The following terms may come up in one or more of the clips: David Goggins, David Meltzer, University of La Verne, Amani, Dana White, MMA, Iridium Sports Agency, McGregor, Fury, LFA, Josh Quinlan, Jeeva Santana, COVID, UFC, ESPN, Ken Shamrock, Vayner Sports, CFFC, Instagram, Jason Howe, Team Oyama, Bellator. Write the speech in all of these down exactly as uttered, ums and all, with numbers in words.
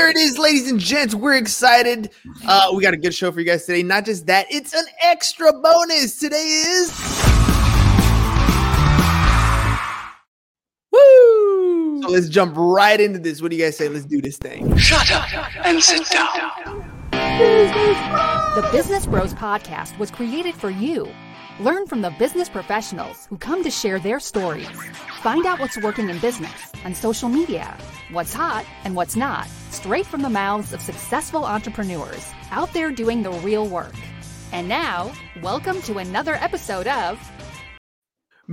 there it is, ladies and gents. We're excited. Uh, we got a good show for you guys today. Not just that, it's an extra bonus. Today is... Woo! So let's jump right into this. What do you guys say? Let's do this thing. Shut up and sit down. The Business Bros Podcast was created for you. Learn from the business professionals who come to share their stories. Find out what's working in business, on social media, what's hot and what's not, straight from the mouths of successful entrepreneurs out there doing the real work. And now, welcome to another episode of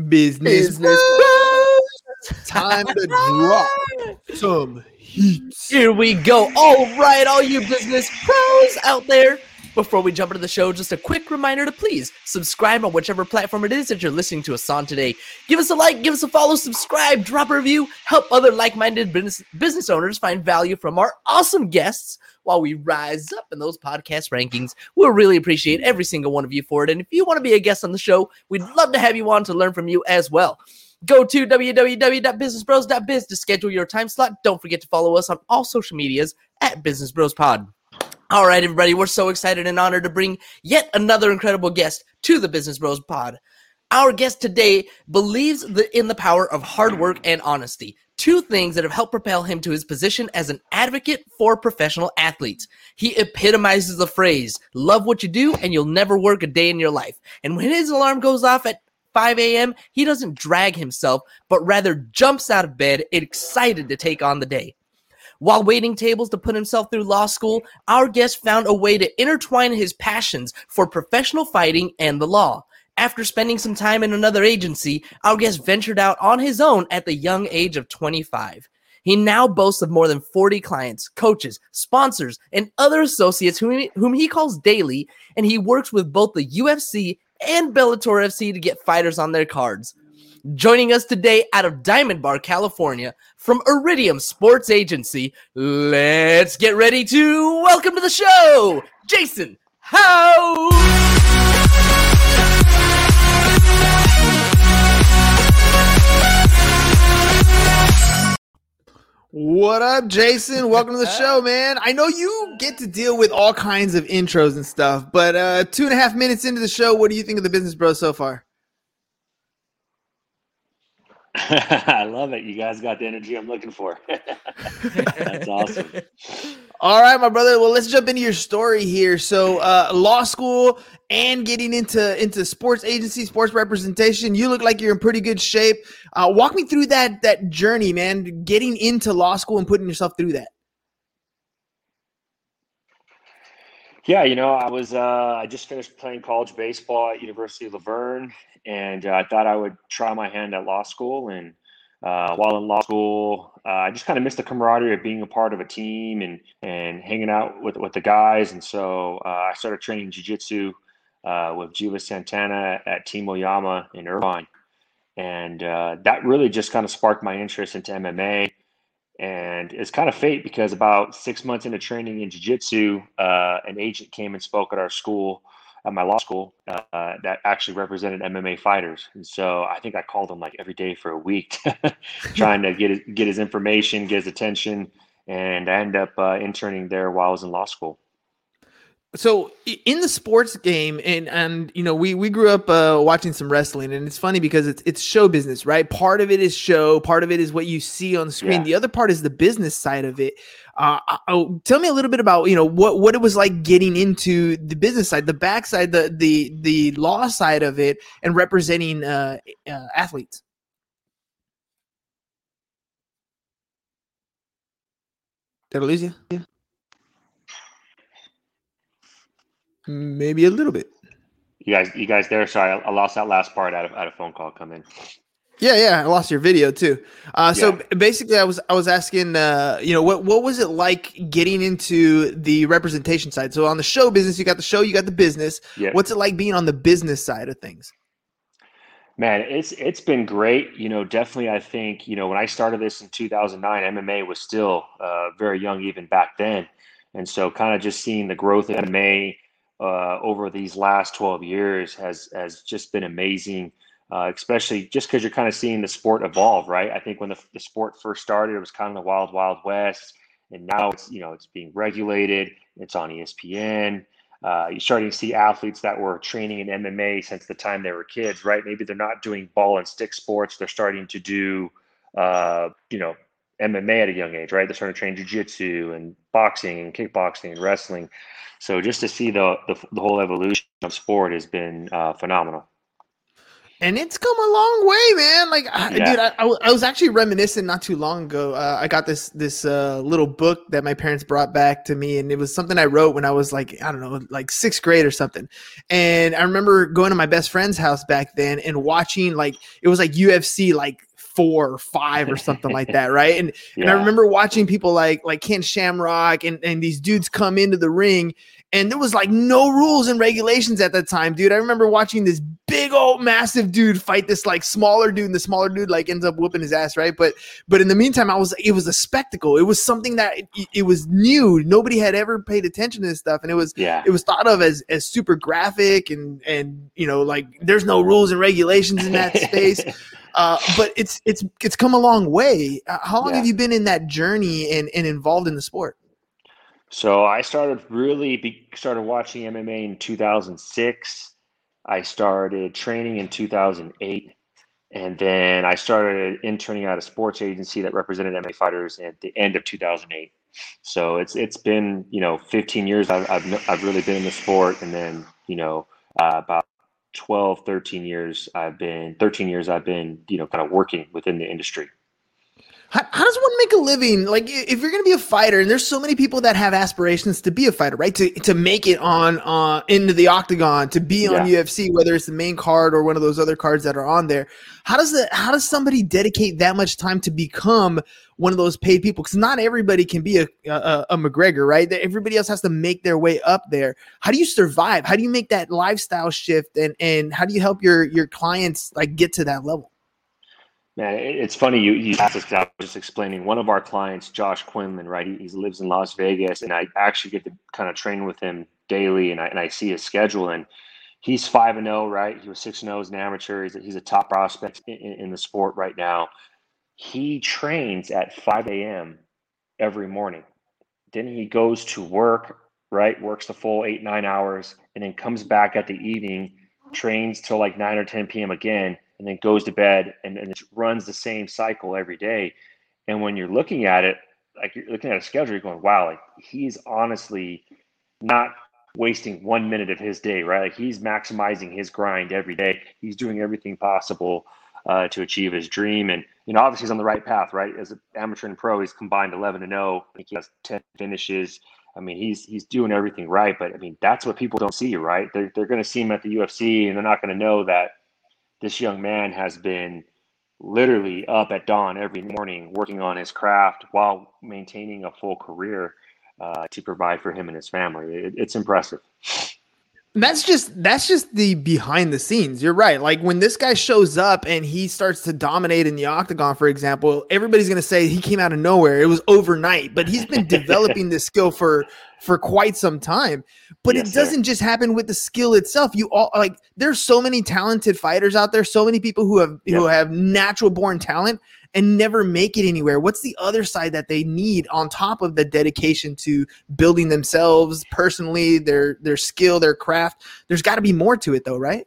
Business, business Bros. Time to drop some heat. Here we go. All right, all you business pros out there. Before we jump into the show, just a quick reminder to please subscribe on whichever platform it is that you're listening to us on today. Give us a like, give us a follow, subscribe, drop a review, help other like-minded business, business owners find value from our awesome guests while we rise up in those podcast rankings. We'll really appreciate every single one of you for it. And if you want to be a guest on the show, we'd love to have you on to learn from you as well. Go to w w w dot business bros dot biz to schedule your time slot. Don't forget to follow us on all social medias at Business Bros Pod. All right, everybody, we're so excited and honored to bring yet another incredible guest to the Business Bros Pod. Our guest today believes the, in the power of hard work and honesty, two things that have helped propel him to his position as an advocate for professional athletes. He epitomizes the phrase, love what you do and you'll never work a day in your life. And when his alarm goes off at five a.m., he doesn't drag himself, but rather jumps out of bed excited to take on the day. While waiting tables to put himself through law school, our guest found a way to intertwine his passions for professional fighting and the law. After spending some time in another agency, our guest ventured out on his own at the young age of twenty-five. He now boasts of more than forty clients, coaches, sponsors, and other associates whom he, whom he calls daily, and he works with both the U F C and Bellator F C to get fighters on their cards. Joining us today out of Diamond Bar, California, from Iridium Sports Agency, let's get ready to welcome to the show, Jason Howe! What up, Jason? Welcome to the show, man. I know you get to deal with all kinds of intros and stuff, but uh, two and a half minutes into the show, what do you think of the Business Bros so far? I love it. You guys got the energy I'm looking for. That's awesome. All right, my brother. Well, let's jump into your story here. So uh, law school and getting into, into sports agency, sports representation, you look like you're in pretty good shape. Uh, walk me through that, that journey, man, getting into law school and putting yourself through that. Yeah, you know, I was uh, I just finished playing college baseball at University of La Verne, and uh, I thought I would try my hand at law school. And uh, while in law school, uh, I just kind of missed the camaraderie of being a part of a team and and hanging out with, with the guys. And so uh, I started training jiu-jitsu uh, with Jeeva Santana at Team Oyama in Irvine, and uh, that really just kind of sparked my interest into M M A. And it's kind of fate because about six months into training in jiu-jitsu, uh, an agent came and spoke at our school, at my law school, uh, that actually represented M M A fighters. And so I think I called him like every day for a week, trying to get his, get his information, get his attention. And I ended up uh, interning there while I was in law school. So in the sports game, and, and you know, we, we grew up uh, watching some wrestling, and it's funny because it's it's show business, right? Part of it is show, part of it is what you see on the screen. Yeah. The other part is the business side of it. Uh, oh, tell me a little bit about, you know, what, what it was like getting into the business side, the backside, the the the law side of it, and representing uh, uh, athletes. Did I lose you? Yeah. Maybe a little bit. You guys, you guys there? Sorry, I, I lost that last part out of out of phone call come in. Yeah, yeah, I lost your video too. Uh, yeah. So basically, I was I was asking, uh, you know, what what was it like getting into the representation side? So on the show business, you got the show, you got the business. Yeah. What's it like being on the business side of things? Man, it's it's been great. You know, definitely, I think you know when I started this in two thousand nine, M M A was still uh, very young even back then, and so kind of just seeing the growth of M M A. Uh, over these last twelve years has has just been amazing, uh, especially just because you're kind of seeing the sport evolve, right? I think when the, the sport first started, it was kind of the wild, wild west. And now it's, you know, it's being regulated. It's on E S P N. Uh, you're starting to see athletes that were training in M M A since the time they were kids, right? Maybe they're not doing ball and stick sports. They're starting to do, uh, you know, M M A at a young age, right? They're starting to train jiu-jitsu and boxing and kickboxing and wrestling. So just to see the the, the whole evolution of sport has been uh, phenomenal. And it's come a long way, man. Like, I, yeah. dude, I, I, I was actually reminiscing not too long ago. Uh, I got this this uh, little book that my parents brought back to me, and it was something I wrote when I was like, I don't know, like sixth grade or something. And I remember going to my best friend's house back then and watching, like, it was like U F C, like, four or five or something like that, right? And yeah. and I remember watching people like like Ken Shamrock and, and these dudes come into the ring, and there was like no rules and regulations at that time, dude. I remember watching this big old massive dude fight this like smaller dude, and the smaller dude like ends up whooping his ass, right? But but in the meantime, I was it was a spectacle. It was something that it, it was new. Nobody had ever paid attention to this stuff, and it was yeah. it was thought of as as super graphic and and you know, like, there's no rules and regulations in that space. Uh, but it's it's it's come a long way. Uh, how long yeah. have you been in that journey and, and involved in the sport? So I started really be, started watching M M A in two thousand six. I started training in two thousand eight, and then I started interning at a sports agency that represented M M A fighters at the end of two thousand eight. So it's it's been, you know, fifteen years I've I've, I've really been in the sport, and then, you know, uh, about twelve, thirteen years I've been, thirteen years I've been, you know, kind of working within the industry. How, how does one make a living? Like, if you're going to be a fighter, and there's so many people that have aspirations to be a fighter, right? To to make it on, uh, into the octagon, to be on yeah. U F C, whether it's the main card or one of those other cards that are on there. How does the, how does somebody dedicate that much time to become one of those paid people? Because not everybody can be a, a, a McGregor, right? Everybody else has to make their way up there. How do you survive? How do you make that lifestyle shift? And, and how do you help your, your clients like get to that level? Man, it's funny you, you asked this, because I was just explaining. One of our clients, Josh Quinlan, right? He, he lives in Las Vegas, and I actually get to kind of train with him daily, and I and I see his schedule. And he's five and zero, right? He was six and zero as an amateur. He's a, he's a top prospect in, in the sport right now. He trains at five a.m. every morning. Then he goes to work, right? Works the full eight nine hours, and then comes back at the evening, trains till like nine or ten p.m. again, and then goes to bed, and, and it runs the same cycle every day. And when you're looking at it, like, you're looking at a schedule, you're going, wow, like, he's honestly not wasting one minute of his day, right? Like, he's maximizing his grind every day. He's doing everything possible uh, to achieve his dream. And, you know, obviously he's on the right path, right? As an amateur and pro, he's combined eleven and oh. I think he has ten finishes. I mean, he's he's doing everything right. But I mean, that's what people don't see, right? They're, they're going to see him at the U F C, and they're not going to know that this young man has been literally up at dawn every morning working on his craft while maintaining a full career uh, to provide for him and his family. It, it's impressive. That's just that's just the behind the scenes. You're right. Like, when this guy shows up and he starts to dominate in the octagon, for example, everybody's going to say he came out of nowhere. It was overnight, but he's been developing this skill for for quite some time. But yes, it doesn't sir. just happen with the skill itself. You all like there's so many talented fighters out there, so many people who have yep. who have natural born talent and never make it anywhere. What's the other side that they need on top of the dedication to building themselves personally, their their skill, their craft? There's got to be more to it, though, right?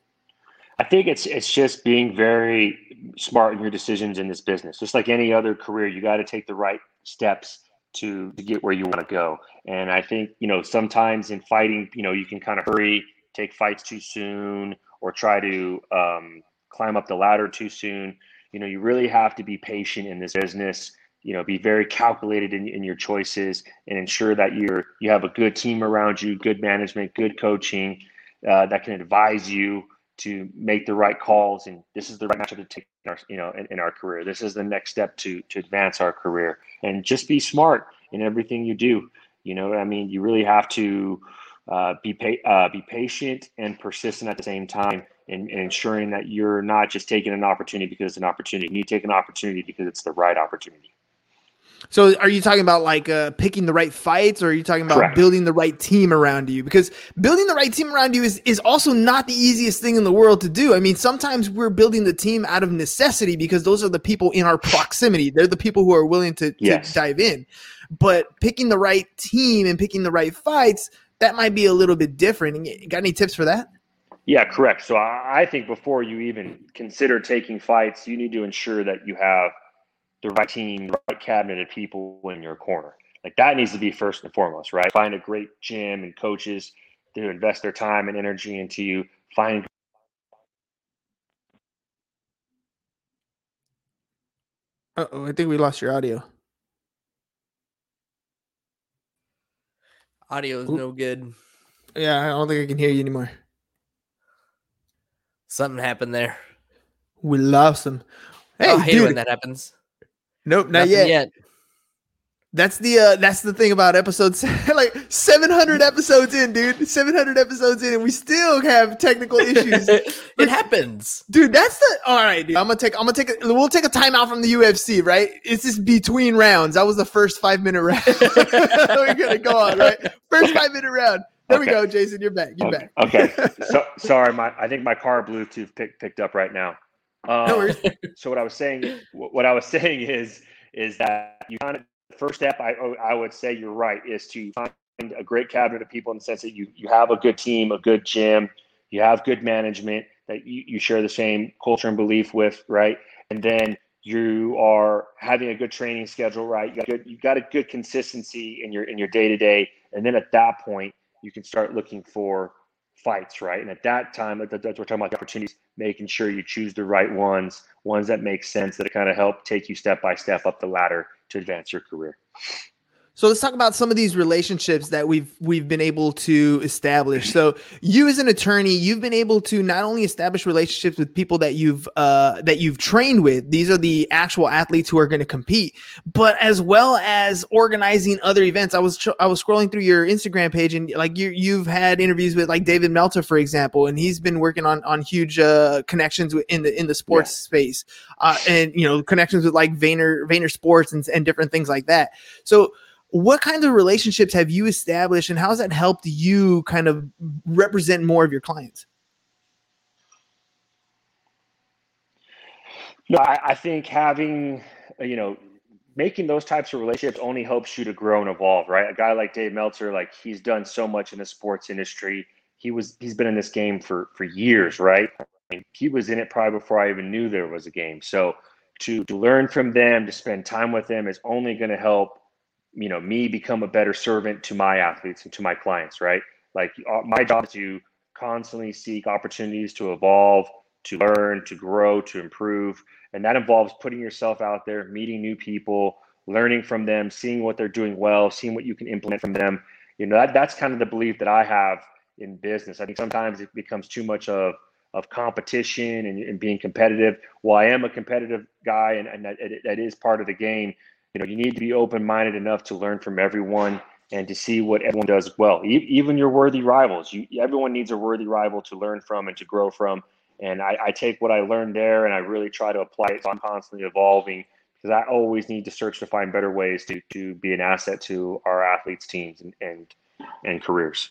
I think it's it's just being very smart in your decisions in this business. Just like any other career, you got to take the right steps to, to get where you want to go. And I think, you know, sometimes in fighting, you know, you can kind of hurry, take fights too soon, or try to um, climb up the ladder too soon. You know, you really have to be patient in this business, you know, be very calculated in, in your choices, and ensure that you're, you have a good team around you, good management, good coaching uh, that can advise you to make the right calls. And this is the right matchup to take in our, you know, in, in our career. This is the next step to, to advance our career, and just be smart in everything you do. You know what I mean? You really have to uh, be, pa- uh, be patient and persistent at the same time. And, and ensuring that you're not just taking an opportunity because it's an opportunity. You take an opportunity because it's the right opportunity. So are you talking about like uh, picking the right fights, or are you talking about Correct. building the right team around you? Because building the right team around you is, is also not the easiest thing in the world to do. I mean, sometimes we're building the team out of necessity because those are the people in our proximity. They're the people who are willing to, yes. to dive in. But picking the right team and picking the right fights, that might be a little bit different. Got any tips for that? Yeah, correct. So I think before you even consider taking fights, you need to ensure that you have the right team, the right cabinet of people in your corner. Like that needs to be first and foremost, right? Find a great gym and coaches to invest their time and energy into you. Find Uh-oh, I think we lost your audio. Audio is Oop. no good. Yeah, I don't think I can hear you anymore. Something happened there. We lost him. Hey, oh, I hate dude. when that happens. Nope, not yet. yet. That's the uh, that's the thing about episodes. Like seven hundred episodes in, dude. seven hundred episodes in, and we still have technical issues. It happens, dude. That's the all right, dude. I'm gonna take. I'm gonna take. A, we'll take a timeout from the U F C, right? It's just between rounds. That was the first five minute round. We're gonna go on, right? First five minute round. There okay. we go, Jason. You're back. You're okay. back. Okay. So sorry, my I think my car Bluetooth pick, picked up right now. Um, no worries. So what I was saying, what I was saying is, is that you kind of the first step. I I would say you're right is to find a great cabinet of people in the sense that you you have a good team, a good gym, you have good management that you, you share the same culture and belief with, right? And then you are having a good training schedule, right? You got good, you got a good consistency in your in your day to day, and then at that point you can start looking for fights, right? And at that time, that's what we're talking about, the opportunities, making sure you choose the right ones, ones that make sense, that kind of help take you step by step up the ladder to advance your career. So let's talk about some of these relationships that we've we've been able to establish. So you as an attorney, you've been able to not only establish relationships with people that you've uh, that you've trained with. These are the actual athletes who are going to compete, but as well as organizing other events. I was tr- I was scrolling through your Instagram page, and like you you've had interviews with like David Meltzer, for example, and he's been working on on huge uh, connections in the in the sports yeah. space, uh, and you know connections with like Vayner Vayner Sports and and different things like that. So what kinds of relationships have you established, and how has that helped you kind of represent more of your clients? No, I, I think having, you know, making those types of relationships only helps you to grow and evolve, right? A guy like Dave Meltzer, like he's done so much in the sports industry. He was, he's been in this game for, for years, right? I mean, he was in it probably before I even knew there was a game. So to, to learn from them, to spend time with them is only going to help, you know, me become a better servant to my athletes and to my clients, right? Like my job is to constantly seek opportunities to evolve, to learn, to grow, to improve. And that involves putting yourself out there, meeting new people, learning from them, seeing what they're doing well, seeing what you can implement from them. You know, that that's kind of the belief that I have in business. I think sometimes it becomes too much of of competition and, and being competitive. Well, I am a competitive guy, and, and that, that is part of the game. You know, you need to be open-minded enough to learn from everyone and to see what everyone does well. E- even your worthy rivals, you, everyone needs a worthy rival to learn from and to grow from. And I, I take what I learned there and I really try to apply it. So I'm constantly evolving because I always need to search to find better ways to, to be an asset to our athletes, teams, and, and, and careers.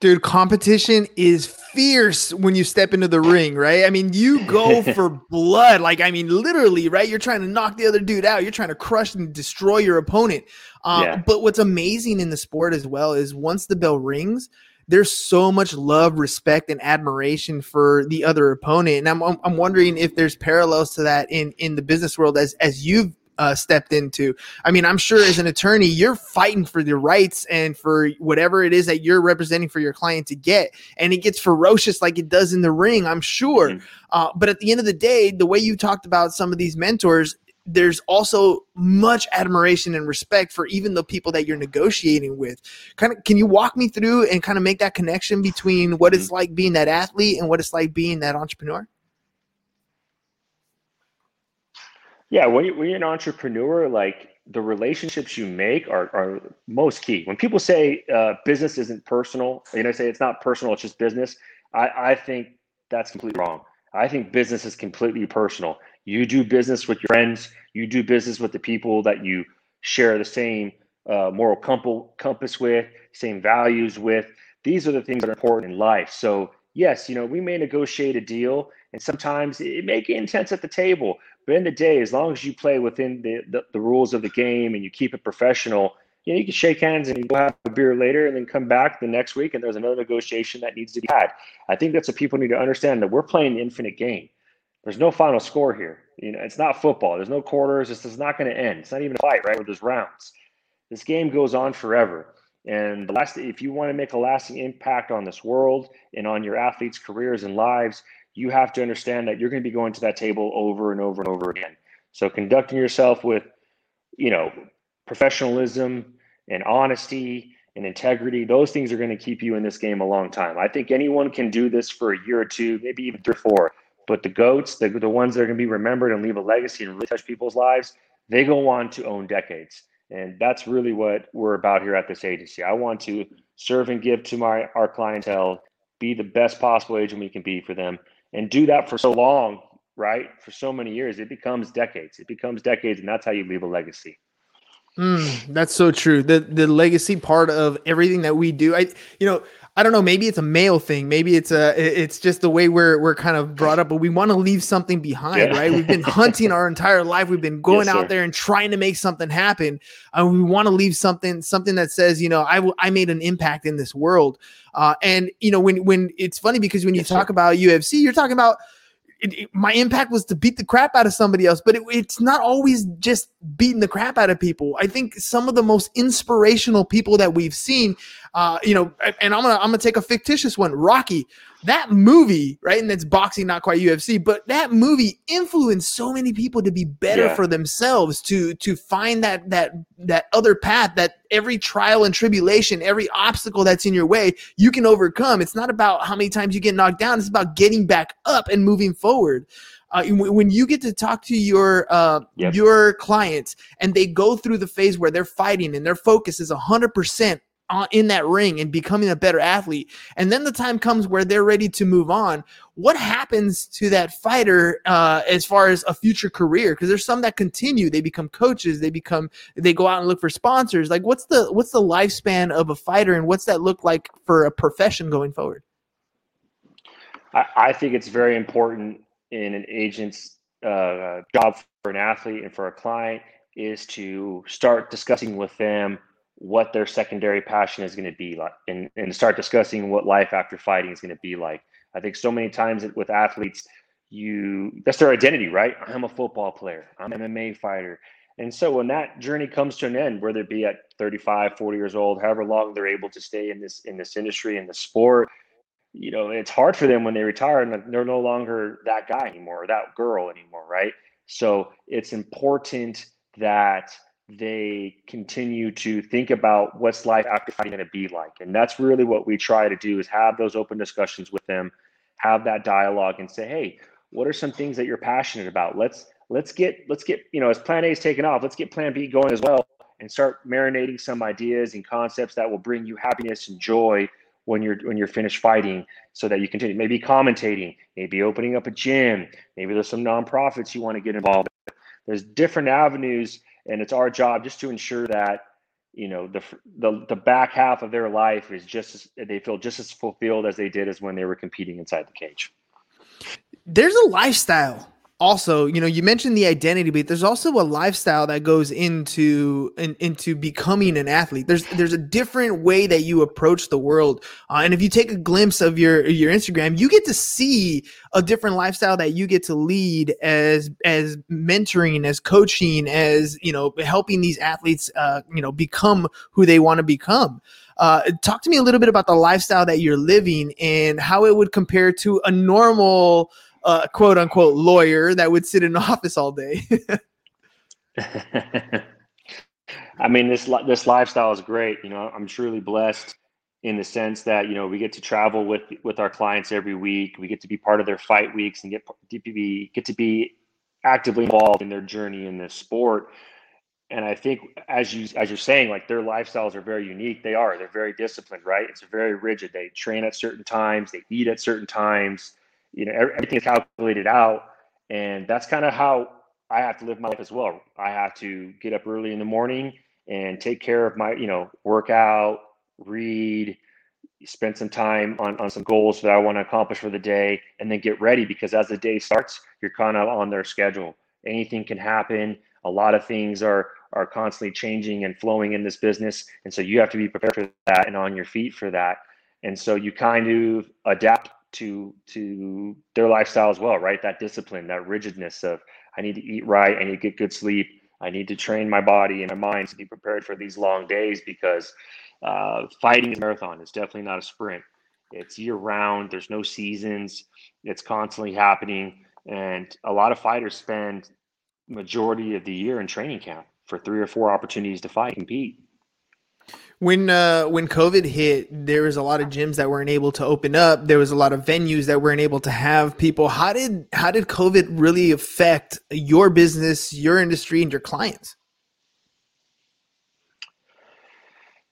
Dude, competition is fierce when you step into the ring, right? I mean, you go for blood. Like, I mean, literally, right? You're trying to knock the other dude out. You're trying to crush and destroy your opponent. Um, yeah. But what's amazing in the sport as well is once the bell rings, there's so much love, respect, and admiration for the other opponent. And I'm I'm wondering if there's parallels to that in, in the business world as, as you've Uh, stepped into. I mean, I'm sure as an attorney, you're fighting for your rights and for whatever it is that you're representing for your client to get, and it gets ferocious like it does in the ring, I'm sure. Mm-hmm. Uh, but at the end of the day, the way you talked about some of these mentors, there's also much admiration and respect for even the people that you're negotiating with. Kind of, can you walk me through and kind of make that connection between what mm-hmm. it's like being that athlete and what it's like being that entrepreneur? Yeah, when, you, when you're an entrepreneur, like the relationships you make are, are most key. When people say uh, business isn't personal, you know, say it's not personal, it's just business. I, I think that's completely wrong. I think business is completely personal. You do business with your friends. You do business with the people that you share the same uh, moral comp- compass with, same values with. These are the things that are important in life. So yes, you know, we may negotiate a deal, and sometimes it may get intense at the table, but in the day, as long as you play within the, the, the rules of the game and you keep it professional, you know, you can shake hands and go have a beer later and then come back the next week and there's another negotiation that needs to be had. I think that's what people need to understand, that we're playing an infinite game. There's no final score here. You know, it's not football. There's no quarters. This is not going to end. It's not even a fight, right, where there's rounds. This game goes on forever. And the last, if you want to make a lasting impact on this world and on your athletes' careers and lives, you have to understand that you're going to be going to that table over and over and over again. So conducting yourself with, you know, professionalism and honesty and integrity, those things are going to keep you in this game a long time. I think anyone can do this for a year or two, maybe even three or four. But the GOATs, the, the ones that are going to be remembered and leave a legacy and really touch people's lives, they go on to own decades. And that's really what we're about here at this agency. I want to serve and give to my our clientele, be the best possible agent we can be for them, and do that for so long, right? For so many years, it becomes decades. It becomes decades, and that's how you leave a legacy. Mm, that's so true. The the legacy part of everything that we do, I you know, I don't know, maybe it's a male thing. Maybe it's a, it's just the way we're, we're kind of brought up, but we want to leave something behind, yeah. right? We've been hunting our entire life. We've been going yes, out sir. there and trying to make something happen. And uh, we want to leave something, something that says, you know, I, w- I made an impact in this world. Uh, and you know, when, when it's funny because when you yes, talk sir. about U F C, you're talking about, It, it, my impact was to beat the crap out of somebody else, but it, it's not always just beating the crap out of people. I think some of the most inspirational people that we've seen, uh, you know, and I'm gonna I'm gonna take a fictitious one, Rocky. That movie, right? And that's boxing, not quite U F C, but that movie influenced so many people to be better yeah. for themselves, to to find that that that other path, that every trial and tribulation, every obstacle that's in your way, you can overcome. It's not about how many times you get knocked down. It's about getting back up and moving forward. Uh, when you get to talk to your uh, yep. your clients and they go through the phase where they're fighting and their focus is one hundred percent in that ring and becoming a better athlete, and then the time comes where they're ready to move on, what happens to that fighter uh, as far as a future career? Because there's some that continue, they become coaches, they become they go out and look for sponsors. Like what's the what's the lifespan of a fighter, and what's that look like for a profession going forward? I, I think it's very important in an agent's uh, job for an athlete and for a client is to start discussing with them what their secondary passion is going to be like, and, and start discussing what life after fighting is going to be like. I think so many times with athletes, you that's their identity, right? I'm a football player. I'm an M M A fighter. And so when that journey comes to an end, whether it be at thirty-five, forty years old, however long they're able to stay in this, in this industry, in the sport, you know, it's hard for them when they retire and they're no longer that guy anymore, or that girl anymore, right? So it's important that they continue to think about what's life after fighting going to be like. And that's really what we try to do, is have those open discussions with them, have that dialogue and say, hey, what are some things that you're passionate about? Let's, let's get, let's get, you know, as plan A is taking off, let's get plan B going as well, and start marinating some ideas and concepts that will bring you happiness and joy when you're, when you're finished fighting, so that you continue, maybe commentating, maybe opening up a gym, maybe there's some nonprofits you want to get involved with. There's different avenues. And it's our job just to ensure that, you know, the, the the back half of their life is just as, they feel just as fulfilled as they did as when they were competing inside the cage. There's a lifestyle also, you know, you mentioned the identity, but there's also a lifestyle that goes into in, into becoming an athlete. There's there's a different way that you approach the world. Uh, and if you take a glimpse of your your Instagram, you get to see a different lifestyle that you get to lead as as mentoring, as coaching, as, you know, helping these athletes, uh, you know, become who they want to become. Uh, talk to me a little bit about the lifestyle that you're living and how it would compare to a normal a uh, quote unquote lawyer that would sit in an office all day. I mean, this, this lifestyle is great. You know, I'm truly blessed in the sense that, you know, we get to travel with, with our clients every week. We get to be part of their fight weeks and get, get to be, get to be actively involved in their journey in this sport. And I think as you, as you're saying, like, their lifestyles are very unique. They are, they're very disciplined, right? It's very rigid. They train at certain times, they eat at certain times. You know, everything is calculated out, and that's kind of how I have to live my life as well. I have to get up early in the morning and take care of my, you know, workout, read, spend some time on, on some goals that I want to accomplish for the day, and then get ready, because as the day starts, you're kind of on their schedule. Anything can happen. A lot of things are, are constantly changing and flowing in this business. And so you have to be prepared for that and on your feet for that. And so you kind of adapt to, to their lifestyle as well, right? That discipline, that rigidness of, I need to eat right, I need to get good sleep, I need to train my body and my mind to be prepared for these long days, because uh, fighting is a marathon. It's definitely not a sprint. It's year round. There's no seasons. It's constantly happening. And a lot of fighters spend majority of the year in training camp for three or four opportunities to fight and compete. When uh, when COVID hit, there was a lot of gyms that weren't able to open up. There was a lot of venues that weren't able to have people. How did how did COVID really affect your business, your industry, and your clients?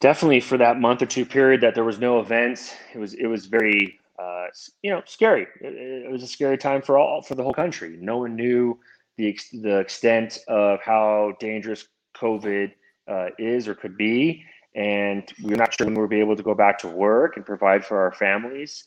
Definitely, for that month or two period that there was no events, it was it was very uh, you know scary. It, it was a scary time for all for the whole country. No one knew the the extent of how dangerous COVID uh, is or could be. And we're not sure when we'll be able to go back to work and provide for our families.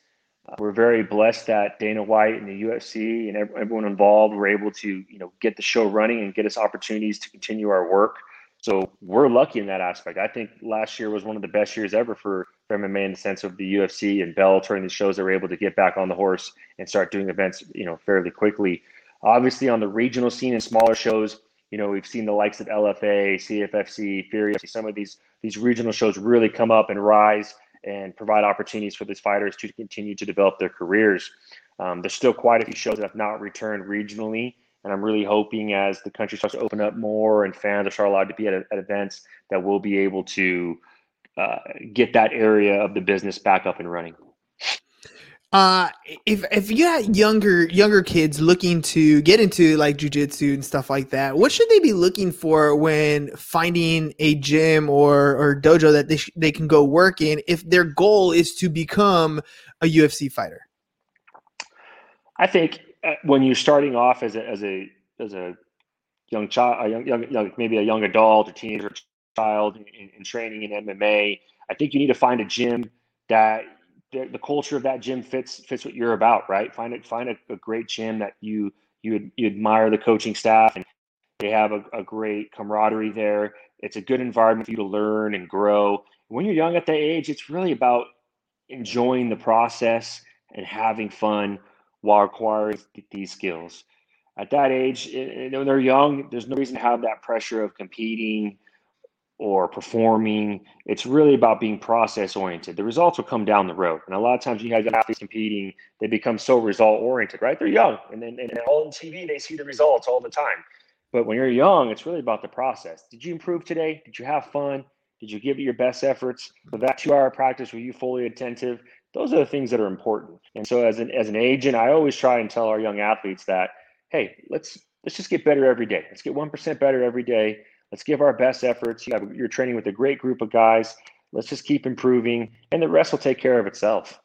Uh, we're very blessed that Dana White and the U F C and everyone involved were able to, you know, get the show running and get us opportunities to continue our work. So we're lucky in that aspect. I think last year was one of the best years ever for, for M M A in the sense of the U F C and Bellator and the shows that were able to get back on the horse and start doing events, you know, fairly quickly. Obviously, on the regional scene and smaller shows, you know, we've seen the likes of L F A, C F F C, Fury, some of these these regional shows really come up and rise and provide opportunities for these fighters to continue to develop their careers. Um, there's still quite a few shows that have not returned regionally, and I'm really hoping as the country starts to open up more and fans are allowed to be at, at events that we'll be able to uh, get that area of the business back up and running. Uh, if, if you had younger, younger kids looking to get into like jujitsu and stuff like that, what should they be looking for when finding a gym or, or dojo that they, sh- they can go work in if their goal is to become a U F C fighter? I think when you're starting off as a, as a, as a young child, a young, young, young, maybe a young adult or teenager or child in, in training in M M A, I think you need to find a gym that the culture of that gym fits fits what you're about, right? Find it, find a, a great gym that you you you admire the coaching staff, and they have a, a great camaraderie there. It's a good environment for you to learn and grow. When you're young at that age, it's really about enjoying the process and having fun while acquiring these skills. At that age, when they're young, there's no reason to have that pressure of competing or performing. It's really about being process oriented. The results will come down the road. And a lot of times you have athletes competing, they become so result oriented, right? They're young, and then and all on T V, they see the results all the time. But when you're young, it's really about the process. Did you improve today? Did you have fun? Did you give it your best efforts? For that two hour practice, were you fully attentive? Those are the things that are important. And so as an, as an agent, I always try and tell our young athletes that, hey, let's, let's just get better every day. Let's get one percent better every day. Let's give our best efforts. You have, you're training with a great group of guys. Let's just keep improving, and the rest will take care of itself.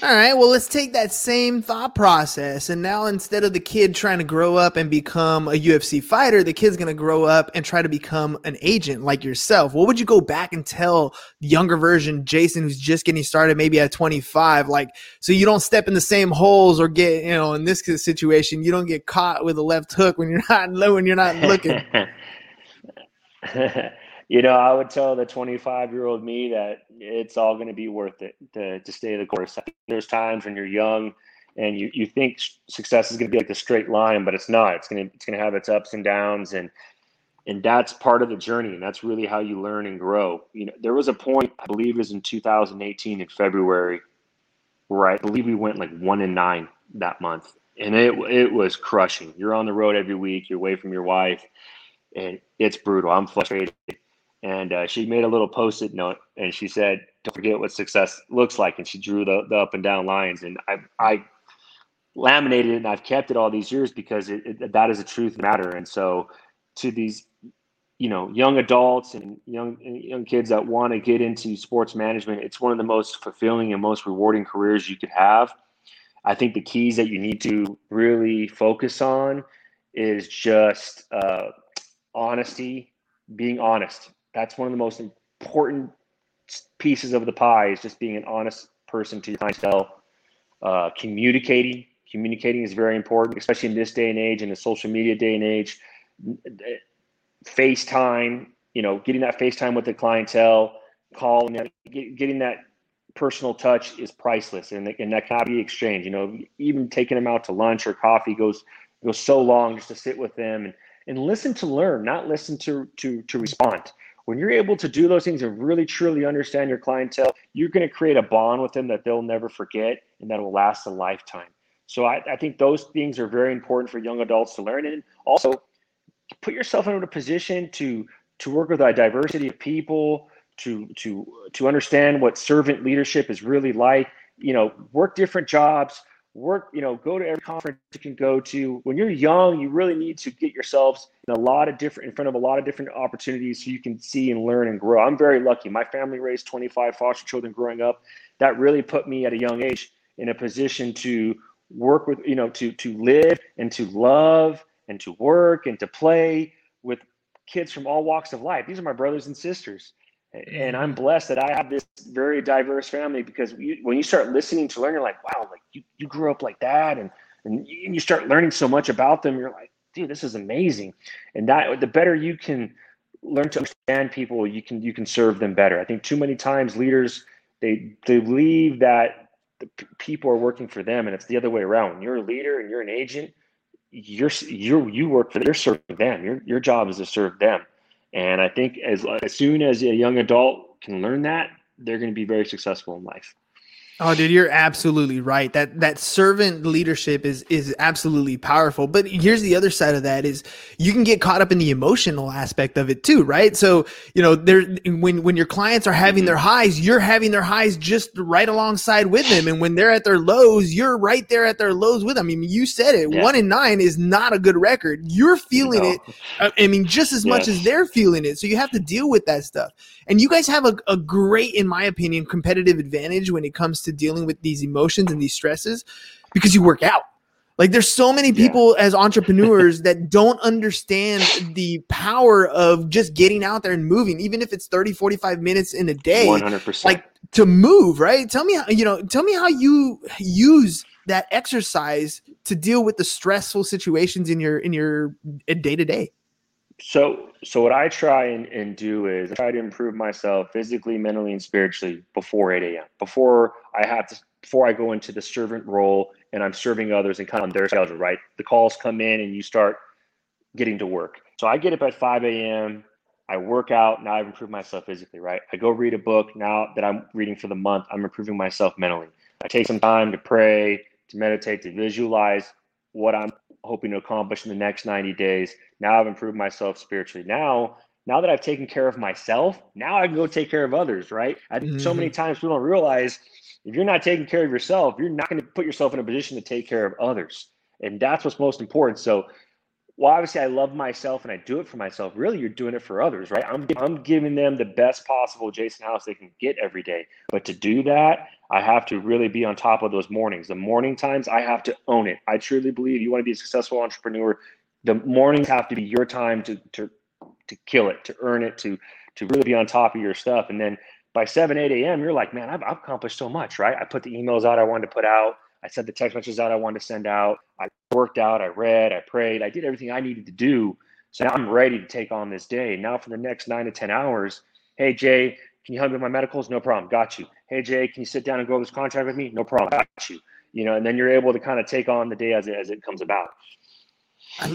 All right. Well, let's take that same thought process. And now instead of the kid trying to grow up and become a U F C fighter, the kid's going to grow up and try to become an agent like yourself. What would you go back and tell the younger version, Jason, who's just getting started maybe at twenty-five, like, so you don't step in the same holes or get, you know, in this situation, you don't get caught with a left hook when you're not when you're not looking. You know, I would tell the twenty-five-year-old me that it's all going to be worth it to, to stay the course. I think there's times when you're young and you, you think success is going to be like the straight line, but it's not. It's going to it's going to have its ups and downs, and and that's part of the journey, and that's really how you learn and grow. You know, there was a point, I believe it was in two thousand eighteen in February, where I believe we went like one and nine that month, and it it was crushing. You're on the road every week. You're away from your wife. And it's brutal. I'm frustrated. And uh, she made a little post-it note, and she said, don't forget what success looks like. And she drew the, the up and down lines. And I, I laminated it, and I've kept it all these years because it, it, that is the truth of the matter. And so to these, you know, young adults and young young kids that want to get into sports management, it's one of the most fulfilling and most rewarding careers you could have. I think the keys that you need to really focus on is just uh, honesty, being honest. That's one of the most important pieces of the pie, is just being an honest person to your clientele. Uh, communicating. Communicating is very important, especially in this day and age, in the social media day and age. FaceTime, you know, getting that FaceTime with the clientele, calling, getting that personal touch is priceless, and, and that cannot be exchanged. You know, even taking them out to lunch or coffee goes goes so long, just to sit with them and, and listen to learn, not listen to to to respond. When you're able to do those things and really truly understand your clientele, you're going to create a bond with them that they'll never forget, and that will last a lifetime. So I, I think those things are very important for young adults to learn. And also put yourself in a position to to work with a diversity of people, to to to understand what servant leadership is really like. You know, work different jobs, work, you know, go to every conference you can go to. When you're young, you really need to get yourselves in a lot of different, in front of a lot of different opportunities so you can see and learn and grow. I'm very lucky. My family raised twenty-five foster children growing up. That really put me at a young age in a position to work with, you know, to to live and to love and to work and to play with kids from all walks of life. These are my brothers and sisters. And I'm blessed that I have this very diverse family, because you, when you start listening to learn, you're like, wow, like you, you grew up like that. And, and you start learning so much about them. You're like, dude, this is amazing. And that the better you can learn to understand people, you can, you can serve them better. I think too many times leaders, they, they believe that the p- people are working for them. And it's the other way around. When you're a leader and you're an agent, you're, you're, you work for, you're serving them. Your, your job is to serve them. And I think as, as soon as a young adult can learn that, they're going to be very successful in life. Oh, dude, you're absolutely right. That that servant leadership is is absolutely powerful. But here's the other side of that, is you can get caught up in the emotional aspect of it too, right? So, you know, there when when your clients are having their highs, you're having their highs just right alongside with them. And when they're at their lows, you're right there at their lows with them. I mean, you said it. Yeah. One in nine is not a good record. You're feeling no. it. I mean, just as yeah. much as they're feeling it. So you have to deal with that stuff. And you guys have a, a great, in my opinion, competitive advantage when it comes to dealing with these emotions and these stresses, because you work out. Like, there's so many people yeah. as entrepreneurs that don't understand the power of just getting out there and moving, even if it's thirty, forty-five minutes in a day. one hundred percent. Like, to move, right? Tell me how, you know, tell me how you use that exercise to deal with the stressful situations in your in your day to day. So so what I try and, and do is I try to improve myself physically, mentally, and spiritually before eight a.m., before I have to, before I go into the servant role and I'm serving others and kind of on their schedule, right? The calls come in and you start getting to work. So I get up at five a.m., I work out, now I've improved myself physically, right? I go read a book, now that I'm reading for the month, I'm improving myself mentally. I take some time to pray, to meditate, to visualize what I'm hoping to accomplish in the next ninety days. Now I've improved myself spiritually. Now, now that I've taken care of myself, now I can go take care of others, right? I think mm-hmm. so many times people don't realize if you're not taking care of yourself, you're not going to put yourself in a position to take care of others. And that's what's most important. So while obviously I love myself and I do it for myself, really you're doing it for others, right? I'm I'm giving them the best possible Jason Howe they can get every day. But to do that, I have to really be on top of those mornings. The morning times, I have to own it. I truly believe you want to be a successful entrepreneur, the mornings have to be your time to to to kill it, to earn it, to to really be on top of your stuff. And then by seven, eight a.m., you're like, man, I've, I've accomplished so much, right? I put the emails out I wanted to put out. I sent the text messages out I wanted to send out. I worked out. I read. I prayed. I did everything I needed to do. So now I'm ready to take on this day. Now for the next nine to ten hours, hey, Jay, can you help me with my medicals? No problem. Got you. Hey, Jay, can you sit down and go over this contract with me? No problem. Got you. You know, and then you're able to kind of take on the day as it, as it comes about.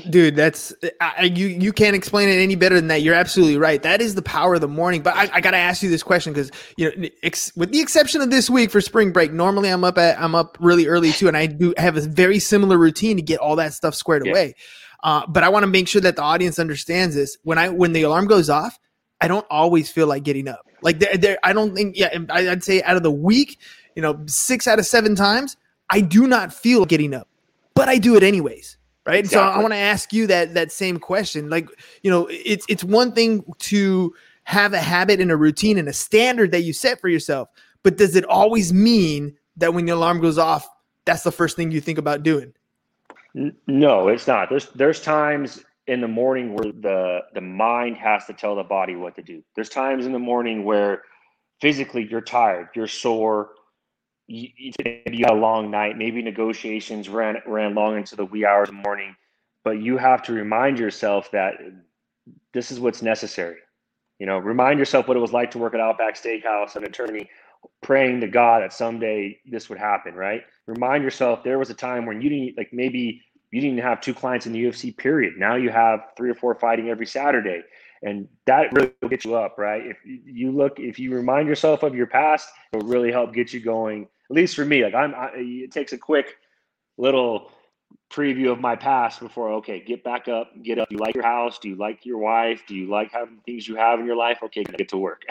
Dude, that's I, you. You can't explain it any better than that. You're absolutely right. That is the power of the morning. But I, I got to ask you this question, because you know, ex, with the exception of this week for spring break, normally I'm up at I'm up really early too, and I do have a very similar routine to get all that stuff squared yeah. away. Uh, but I want to make sure that the audience understands this. When I when the alarm goes off, I don't always feel like getting up. Like there, there. I don't think. Yeah, I, I'd say out of the week, you know, six out of seven times, I do not feel getting up, but I do it anyways. Right. Exactly. So I want to ask you that that same question. Like, you know, it's it's one thing to have a habit and a routine and a standard that you set for yourself. But does it always mean that when the alarm goes off, that's the first thing you think about doing? No, it's not. There's there's times in the morning where the the mind has to tell the body what to do. There's times in the morning where physically you're tired, you're sore, you, you had a long night, maybe negotiations ran ran long into the wee hours of the morning, but you have to remind yourself that this is what's necessary. You know, remind yourself what it was like to work at Outback Steakhouse, an attorney, praying to God that someday this would happen, right? Remind yourself there was a time when you didn't, like maybe you didn't have two clients in the U F C period. Now you have three or four fighting every Saturday. And that really will get you up, right? If you look, if you remind yourself of your past, it'll really help get you going. At least for me, like I'm, I, it takes a quick little preview of my past before, okay, get back up, get up. Do you like your house? Do you like your wife? Do you like having things you have in your life? Okay, get to work.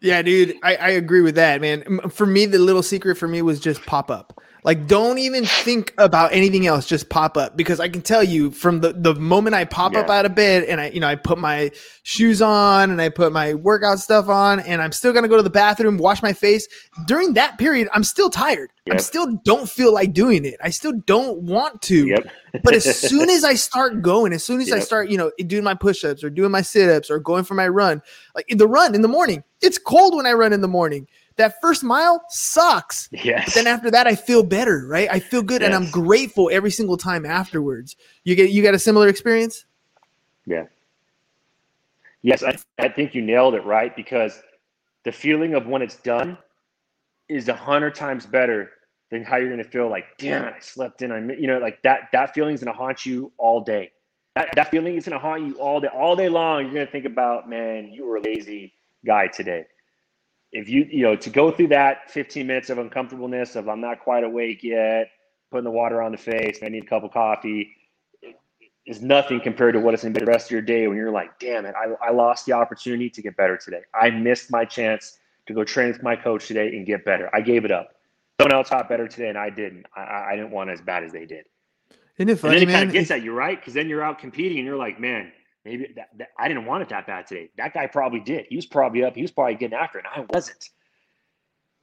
Yeah, dude, I, I agree with that, man. For me, the little secret for me was just pop up. Like, don't even think about anything else. Just pop up, because I can tell you from the, the moment I pop yeah. up out of bed and I, you know, I put my shoes on and I put my workout stuff on and I'm still going to go to the bathroom, wash my face. During that period, I'm still tired. Yep. I still don't feel like doing it. I still don't want to. Yep. But as soon as I start going, as soon as yep. I start, you know, doing my push-ups or doing my sit-ups or going for my run, like the run in the morning, it's cold when I run in the morning. That first mile sucks. Yes. But then after that, I feel better, right? I feel good, yes. and I'm grateful every single time afterwards. You get, you got a similar experience? Yeah. Yes, I, I think you nailed it, right? Because the feeling of when it's done is a hundred times better than how you're going to feel like, damn, I slept in. I'm, you know, like that, that feeling is going to haunt you all day. That, that feeling is going to haunt you all day, all day long. You're going to think about, man, you were a lazy guy today. If you, you know, to go through that fifteen minutes of uncomfortableness of I'm not quite awake yet, putting the water on the face, I need a cup of coffee, is nothing compared to what it's going to be the rest of your day when you're like, damn it, I, I lost the opportunity to get better today. I missed my chance to go train with my coach today and get better. I gave it up. Someone else got better today and I didn't. I, I didn't want it as bad as they did. Isn't it funny, and then it man? kind of gets at you, right? Because then you're out competing and you're like, man, maybe that, that, I didn't want it that bad today. That guy probably did. He was probably up. He was probably getting after it. And I wasn't.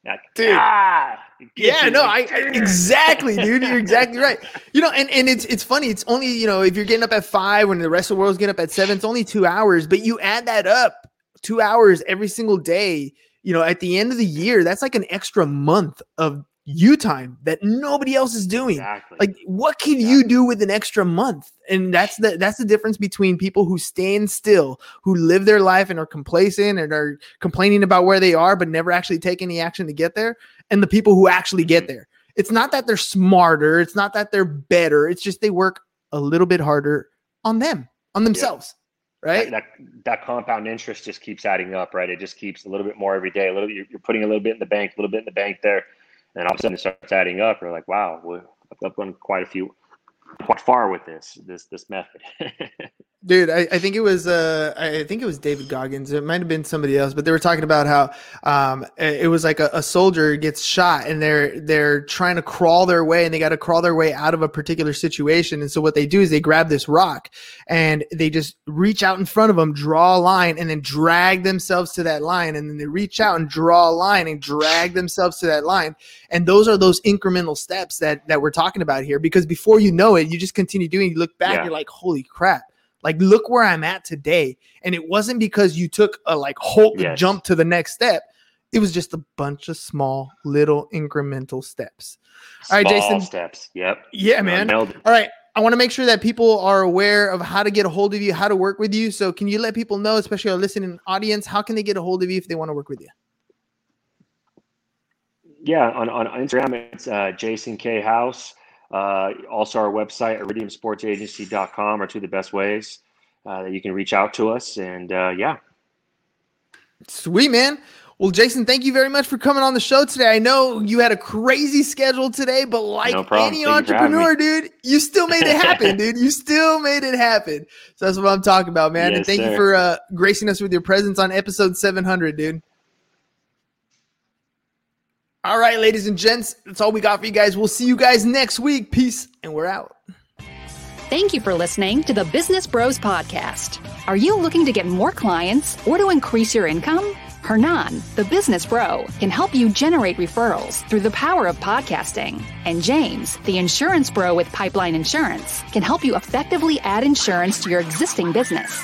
Like, dude. Ah, yeah, no, like, I, I exactly, dude. You're exactly right. You know, and, and it's it's funny. It's only, you know, if you're getting up at five when the rest of the world's getting up at seven, it's only two hours. But you add that up, two hours every single day, you know, at the end of the year, that's like an extra month of you time that nobody else is doing. Exactly. Like, what can exactly. you do with an extra month? And that's the that's the difference between people who stand still, who live their life and are complacent and are complaining about where they are, but never actually take any action to get there, and the people who actually get there. It's not that they're smarter. It's not that they're better. It's just they work a little bit harder on them, on themselves, yeah. right? That, that that compound interest just keeps adding up, right? It just keeps a little bit more every day. A little, you're, you're putting a little bit in the bank, a little bit in the bank there. And all of a sudden it starts adding up. We're like, wow, we're, I've gone quite a few, quite far with this, this, this method. Dude, I, I think it was, uh, I think it was David Goggins. It might've been somebody else, but they were talking about how, um, it was like a, a soldier gets shot and they're, they're trying to crawl their way and they got to crawl their way out of a particular situation. And so what they do is they grab this rock and they just reach out in front of them, draw a line, and then drag themselves to that line. And then they reach out and draw a line and drag themselves to that line. And those are those incremental steps that, that we're talking about here, because before you know it, you just continue doing, you look back, yeah. you're like, holy crap. Like, look where I'm at today. And it wasn't because you took a like Hulk yes. jump to the next step. It was just a bunch of small, little incremental steps. Small All right, Jason. steps. Yep. Yeah, man. All right. I want to make sure that people are aware of how to get a hold of you, how to work with you. So can you let people know, especially our listening audience, how can they get a hold of you if they want to work with you? Yeah. On, on Instagram, it's uh, Jason K. House. Uh, also our website, iridium sports agency dot com, are two of the best ways uh, that you can reach out to us. And uh, yeah. Sweet, man. Well, Jason, thank you very much for coming on the show today. I know you had a crazy schedule today, but like no any thank entrepreneur, you dude, you still made it happen, dude. You still made it happen. So that's what I'm talking about, man. Yes, and thank sir. you for uh, gracing us with your presence on episode seven hundred, dude. All right, ladies and gents, that's all we got for you guys. We'll see you guys next week. Peace, and we're out. Thank you for listening to the Business Bros Podcast. Are you looking to get more clients or to increase your income? Hernan, the business bro, can help you generate referrals through the power of podcasting. And James, the insurance bro with Pipeline Insurance, can help you effectively add insurance to your existing business.